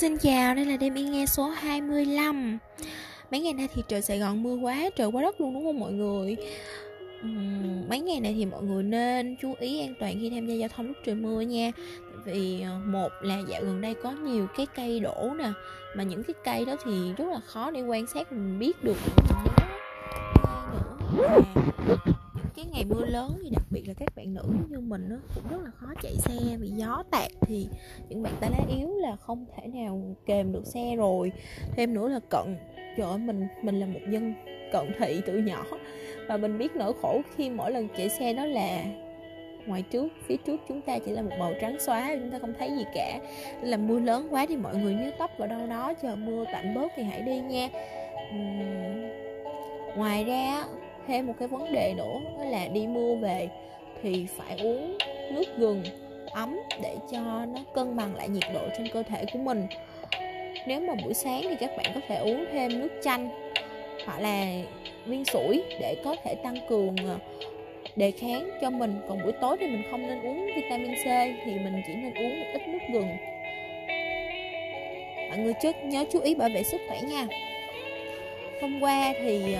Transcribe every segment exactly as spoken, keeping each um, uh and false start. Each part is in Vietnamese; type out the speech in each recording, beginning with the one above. Xin chào, đây là Đêm Yên Nghe số hai mươi lăm. Mấy ngày nay thì trời Sài Gòn mưa quá, trời quá đất luôn đúng không mọi người? uhm, Mấy ngày này thì mọi người nên chú ý an toàn khi tham gia giao thông lúc trời mưa nha. Vì một là dạo gần đây có nhiều cái cây đổ nè. Mà những cái cây đó thì rất là khó để quan sát mình biết được. Cái ngày mưa lớn thì đặc biệt là các bạn nữ như mình đó, cũng rất là khó chạy xe vì gió tạt thì những bạn tay lái yếu là không thể nào kèm được xe rồi. Thêm nữa là cận, trời ơi, mình mình là một dân cận thị từ nhỏ và mình biết nỗi khổ khi mỗi lần chạy xe đó là ngoài trước, phía trước chúng ta chỉ là một màu trắng xóa, chúng ta không thấy gì cả. Nên là mưa lớn quá thì mọi người nhớ tấp vào đâu đó chờ mưa tạnh bớt thì hãy đi nha. uhm. Ngoài ra thêm một cái vấn đề nữa đó là đi mưa về thì phải uống nước gừng ấm để cho nó cân bằng lại nhiệt độ trên cơ thể của mình. Nếu mà buổi sáng thì các bạn có thể uống thêm nước chanh hoặc là viên sủi để có thể tăng cường đề kháng cho mình. Còn buổi tối thì mình không nên uống vitamin C thì mình chỉ nên uống một ít nước gừng. Mọi người trước nhớ chú ý bảo vệ sức khỏe nha. Hôm qua thì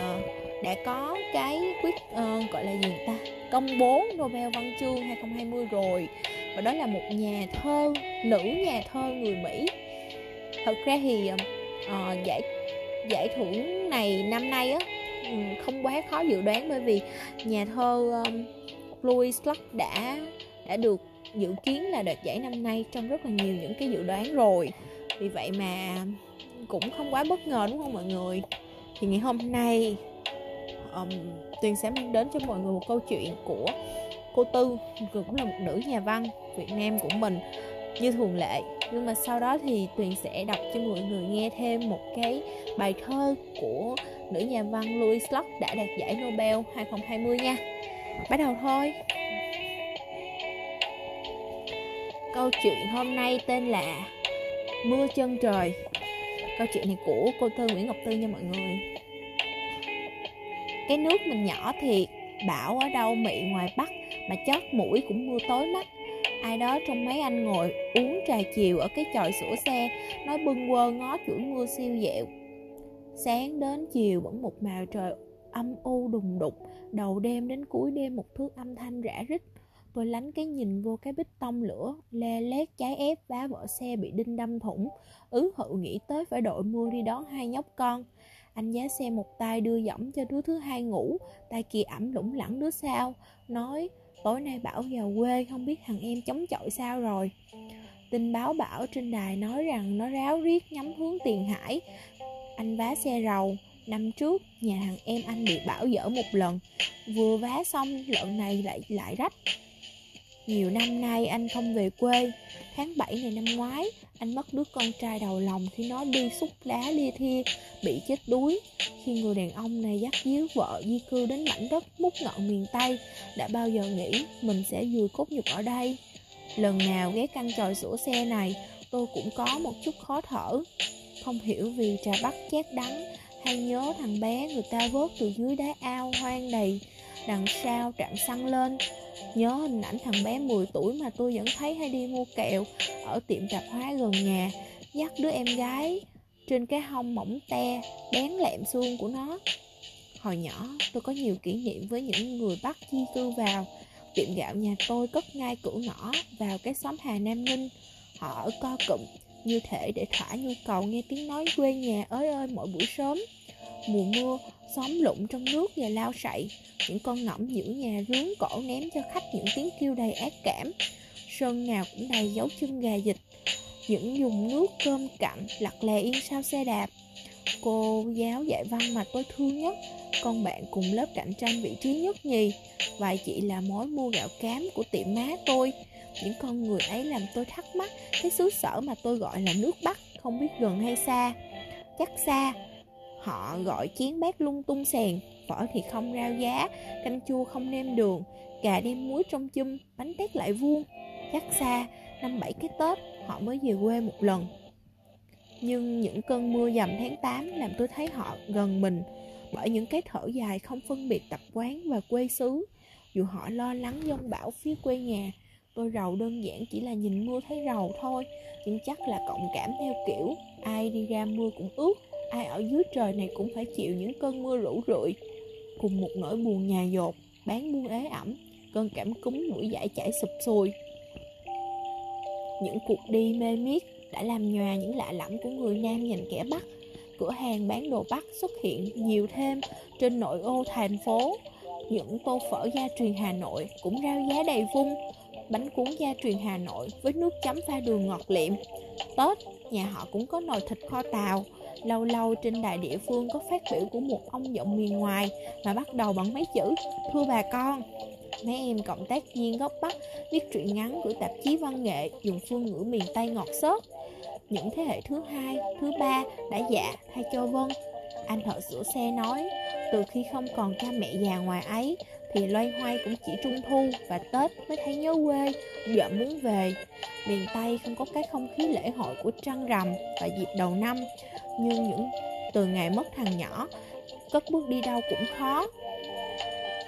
đã có cái quyết uh, gọi là gì ta công bố Nobel Văn chương hai không hai không rồi, và đó là một nhà thơ nữ nhà thơ người Mỹ. Thật ra thì uh, giải giải thưởng này năm nay á không quá khó dự đoán, bởi vì nhà thơ um, Louise Glück đã đã được dự kiến là đoạt giải năm nay trong rất là nhiều những cái dự đoán rồi. Vì vậy mà cũng không quá bất ngờ đúng không mọi người? Thì ngày hôm nay Um, Tuyền sẽ mang đến cho mọi người một câu chuyện của cô Tư, cũng là một nữ nhà văn Việt Nam của mình như thường lệ. Nhưng mà sau đó thì Tuyền sẽ đọc cho mọi người nghe thêm một cái bài thơ của nữ nhà văn Louise Glück đã đạt giải Nobel hai không hai không nha. Bắt đầu thôi. Câu chuyện hôm nay tên là Mưa chân trời. Câu chuyện này của cô Tư Nguyễn Ngọc Tư nha mọi người. Cái nước mình nhỏ thiệt, bão ở đâu mị ngoài Bắc, mà chót mũi cũng mưa tối mắt. Ai đó trong mấy anh ngồi uống trà chiều ở cái chòi sửa xe, nói bâng quơ ngó chuỗi mưa siêu dẹo. Sáng đến chiều vẫn một màu trời âm u đùng đục, đầu đêm đến cuối đêm một thước âm thanh rã rít. Tôi lánh cái nhìn vô cái bích tông lửa, le lét cháy ép vá vỏ xe bị đinh đâm thủng, ứ hự nghĩ tới phải đội mưa đi đón hai nhóc con. Anh giá xe một tay đưa dõng cho đứa thứ hai ngủ, tay kia ẵm lủng lẳng đứa sau, nói tối nay bão vào quê không biết thằng em chống chọi sao rồi. Tin báo bão trên đài nói rằng nó ráo riết nhắm hướng Tiền Hải. Anh vá xe rầu, năm trước nhà thằng em anh bị bão dở một lần, vừa vá xong lợn này lại lại rách. Nhiều năm nay anh không về quê, tháng bảy ngày năm ngoái, anh mất đứa con trai đầu lòng khi nó đi xúc lá lia thia, bị chết đuối. Khi người đàn ông này dắt díu vợ di cư đến mảnh đất mút ngọn miền Tây, đã bao giờ nghĩ mình sẽ vùi cốt nhục ở đây. Lần nào ghé căn tròi sửa xe này, tôi cũng có một chút khó thở. Không hiểu vì trà Bắc chát đắng, hay nhớ thằng bé người ta vớt từ dưới đáy ao hoang đầy, đằng sau trạm xăng lên. Nhớ hình ảnh thằng bé mười tuổi mà tôi vẫn thấy hay đi mua kẹo ở tiệm tạp hóa gần nhà, dắt đứa em gái trên cái hông mỏng te, bén lẹm xương của nó. Hồi nhỏ tôi có nhiều kỷ niệm với những người Bắc di cư vào. Tiệm gạo nhà tôi cất ngay cửa ngõ vào cái xóm Hà Nam Ninh. Họ ở co cụm như thể để thỏa nhu cầu nghe tiếng nói quê nhà ới ơi mỗi buổi sớm. Mùa mưa, xóm lụng trong nước và lao sậy, những con ngỗng giữ nhà rướng cổ ném cho khách những tiếng kêu đầy ác cảm. Sân nào cũng đầy dấu chân gà vịt, những dùng nước cơm cặn lặt lè yên sau xe đạp. Cô giáo dạy văn mà tôi thương nhất, con bạn cùng lớp cạnh tranh vị trí nhất nhì, và chị là mối mua gạo cám của tiệm má tôi. Những con người ấy làm tôi thắc mắc cái xứ sở mà tôi gọi là nước Bắc, không biết gần hay xa. Chắc xa. Họ gọi chén bát lung tung sèn, phở thì không rau giá, canh chua không nêm đường, cà đem muối trong chum, bánh tét lại vuông. Chắc xa, năm bảy cái Tết họ mới về quê một lần. Nhưng những cơn mưa dầm tháng tám làm tôi thấy họ gần mình, bởi những cái thở dài không phân biệt tập quán và quê xứ. Dù họ lo lắng giông bão phía quê nhà, tôi rầu đơn giản chỉ là nhìn mưa thấy rầu thôi, nhưng chắc là cộng cảm theo kiểu ai đi ra mưa cũng ướt, ai ở dưới trời này cũng phải chịu những cơn mưa rũ rượi. Cùng một nỗi buồn nhà dột, bán buôn ế ẩm, cơn cảm cúm mũi dãi chảy sụp sùi. Những cuộc đi mê miết đã làm nhòa những lạ lẫm của người Nam nhìn kẻ Bắc. Cửa hàng bán đồ Bắc xuất hiện nhiều thêm trên nội ô thành phố. Những tô phở gia truyền Hà Nội cũng rao giá đầy vung. Bánh cuốn gia truyền Hà Nội với nước chấm pha đường ngọt liệm. Tết, nhà họ cũng có nồi thịt kho tàu. Lâu lâu trên đài địa phương có phát biểu của một ông giọng miền ngoài mà bắt đầu bằng mấy chữ "Thưa bà con". Mấy em cộng tác viên gốc Bắc viết truyện ngắn của tạp chí văn nghệ dùng phương ngữ miền Tây ngọt xớt. Những thế hệ thứ hai, thứ ba đã dạ thay cho vâng. Anh thợ sửa xe nói, từ khi không còn cha mẹ già ngoài ấy thì loay hoay cũng chỉ Trung Thu và Tết mới thấy nhớ quê, vợ muốn về. Miền Tây không có cái không khí lễ hội của trăng rằm và dịp đầu năm, nhưng những từ ngày mất thằng nhỏ, cất bước đi đâu cũng khó.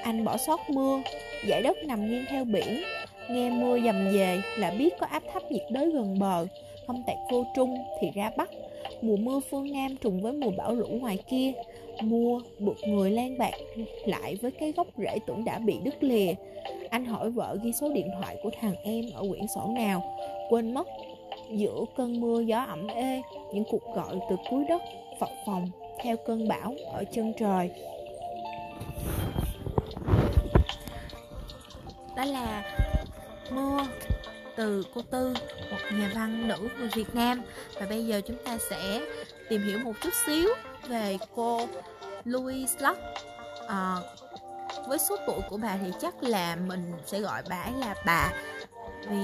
Anh bỏ sót mưa, dải đất nằm nghiêng theo biển. Nghe mưa dầm về là biết có áp thấp nhiệt đới gần bờ, không tạt vô Trung thì ra Bắc. Mùa mưa phương Nam trùng với mùa bão lũ ngoài kia. Mưa buộc người lan bạc lại với cái gốc rễ tưởng đã bị đứt lìa. Anh hỏi vợ ghi số điện thoại của thằng em ở quyển sổ nào, quên mất. Giữa cơn mưa gió ẩm ê, những cuộc gọi từ cuối đất phập phồng theo cơn bão ở chân trời. Đó là Mưa từ cô Tư, một nhà văn nữ người Việt Nam. Và bây giờ chúng ta sẽ tìm hiểu một chút xíu về cô Louise Glück. À, với số tuổi của bà thì chắc là mình sẽ gọi bà ấy là bà, vì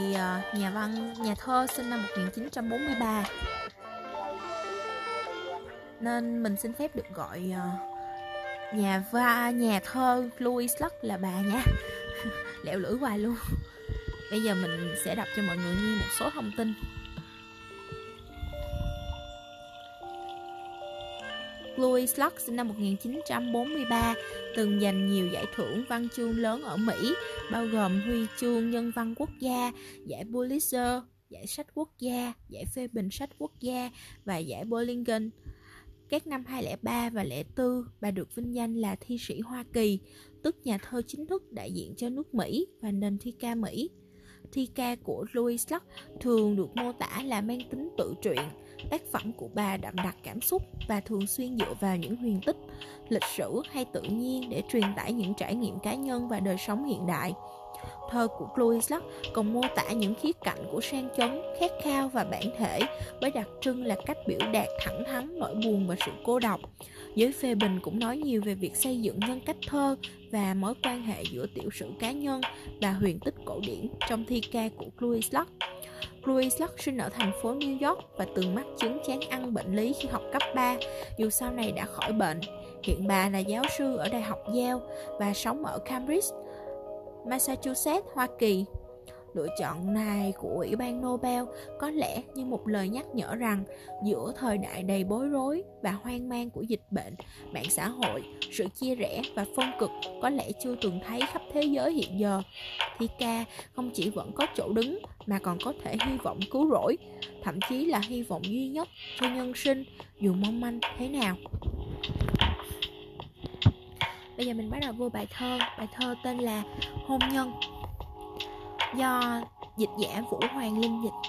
nhà văn, nhà thơ sinh năm một nghìn chín trăm bốn mươi ba, nên mình xin phép được gọi nhà và nhà thơ Louise Glück là bà nha. Lẹo lưỡi hoài luôn. Bây giờ mình sẽ đọc cho mọi người nghe một số thông tin. Louise Glück sinh năm một nghìn chín trăm bốn mươi ba, từng giành nhiều giải thưởng văn chương lớn ở Mỹ, bao gồm huy chương nhân văn quốc gia, giải Pulitzer, giải sách quốc gia, giải phê bình sách quốc gia và giải Bollingen. Các năm hai không không ba và không không bốn, bà được vinh danh là thi sĩ Hoa Kỳ, tức nhà thơ chính thức đại diện cho nước Mỹ và nền thi ca Mỹ. Thi ca của Louise Glück thường được mô tả là mang tính tự truyện. Tác phẩm của bà đậm đặc cảm xúc và thường xuyên dựa vào những huyền tích, lịch sử hay tự nhiên để truyền tải những trải nghiệm cá nhân và đời sống hiện đại. Thơ của Louise Glück còn mô tả những khía cạnh của sang chấn, khát khao và bản thể, với đặc trưng là cách biểu đạt thẳng thắn nỗi buồn và sự cô độc. Giới phê bình cũng nói nhiều về việc xây dựng nhân cách thơ và mối quan hệ giữa tiểu sử cá nhân và huyền tích cổ điển trong thi ca của Louise Glück. Louise Glück sinh ở thành phố New York và từng mắc chứng chán ăn bệnh lý khi học cấp ba, dù sau này đã khỏi bệnh. Hiện bà là giáo sư ở Đại học Yale và sống ở Cambridge, Massachusetts, Hoa Kỳ. Lựa chọn này của Ủy ban Nobel có lẽ như một lời nhắc nhở rằng giữa thời đại đầy bối rối và hoang mang của dịch bệnh, mạng xã hội, sự chia rẽ và phân cực có lẽ chưa từng thấy khắp thế giới hiện giờ, thi ca không chỉ vẫn có chỗ đứng mà còn có thể hy vọng cứu rỗi, thậm chí là hy vọng duy nhất cho nhân sinh dù mong manh thế nào. Bây giờ mình bắt đầu vô bài thơ. Bài thơ tên là Hôn Nhân, do dịch giả Vũ Hoàng Linh dịch.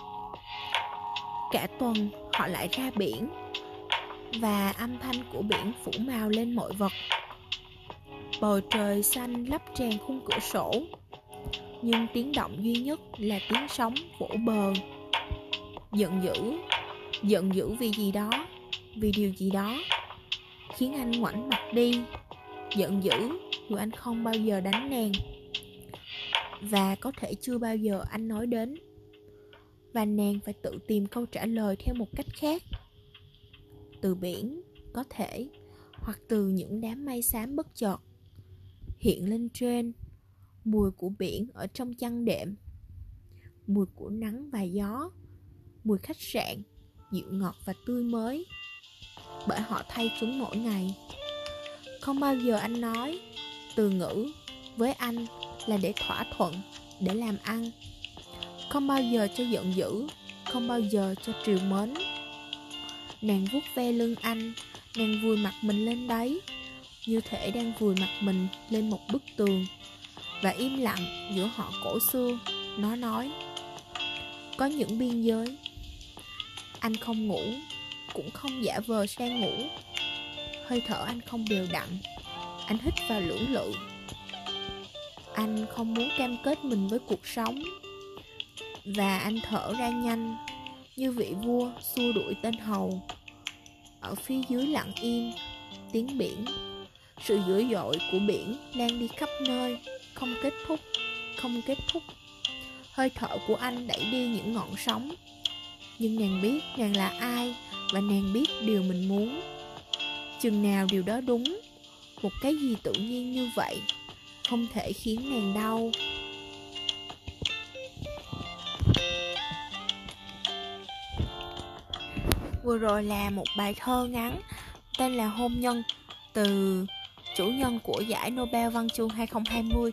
Cả tuần họ lại ra biển, và âm thanh của biển phủ màu lên mọi vật. Bầu trời xanh lấp tràn khung cửa sổ, nhưng tiếng động duy nhất là tiếng sóng vỗ bờ. Giận dữ, giận dữ vì gì đó, vì điều gì đó, khiến anh ngoảnh mặt đi. Giận dữ dù anh không bao giờ đánh nàng, và có thể chưa bao giờ anh nói đến, và nàng phải tự tìm câu trả lời theo một cách khác. Từ biển có thể, hoặc từ những đám mây xám bất chợt hiện lên trên. Mùi của biển ở trong chăn đệm, mùi của nắng và gió, mùi khách sạn dịu ngọt và tươi mới, bởi họ thay chúng mỗi ngày. Không bao giờ anh nói. Từ ngữ với anh là để thỏa thuận, để làm ăn. không bao giờ cho giận dữ, không bao giờ cho trìu mến. Nàng vuốt ve lưng anh, nàng vùi mặt mình lên đấy, như thể đang vùi mặt mình lên một bức tường. Và im lặng giữa họ cổ xưa, nó nói: có những biên giới. Anh không ngủ, cũng không giả vờ sang ngủ. Hơi thở anh không đều đặn, anh hít vào lưỡng lự. Anh không muốn cam kết mình với cuộc sống. Và anh thở ra nhanh, như vị vua xua đuổi tên hầu. Ở phía dưới lặng yên, tiếng biển, sự dữ dội của biển đang đi khắp nơi, không kết thúc, không kết thúc. Hơi thở của anh đẩy đi những ngọn sóng. Nhưng nàng biết nàng là ai, và nàng biết điều mình muốn. Chừng nào điều đó đúng, một cái gì tự nhiên như vậy không thể khiến nàng đau. Vừa rồi là một bài thơ ngắn tên là Hôn Nhân, từ chủ nhân của giải Nobel Văn chương hai không hai không,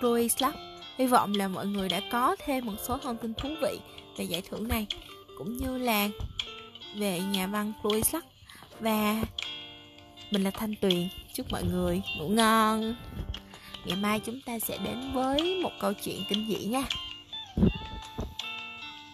Louise Glück. Hy vọng là mọi người đã có thêm một số thông tin thú vị về giải thưởng này, cũng như là về nhà văn Louise Glück. Và mình là Thanh Tuyền, chúc mọi người ngủ ngon. Ngày mai chúng ta sẽ đến với một câu chuyện kinh dị nha.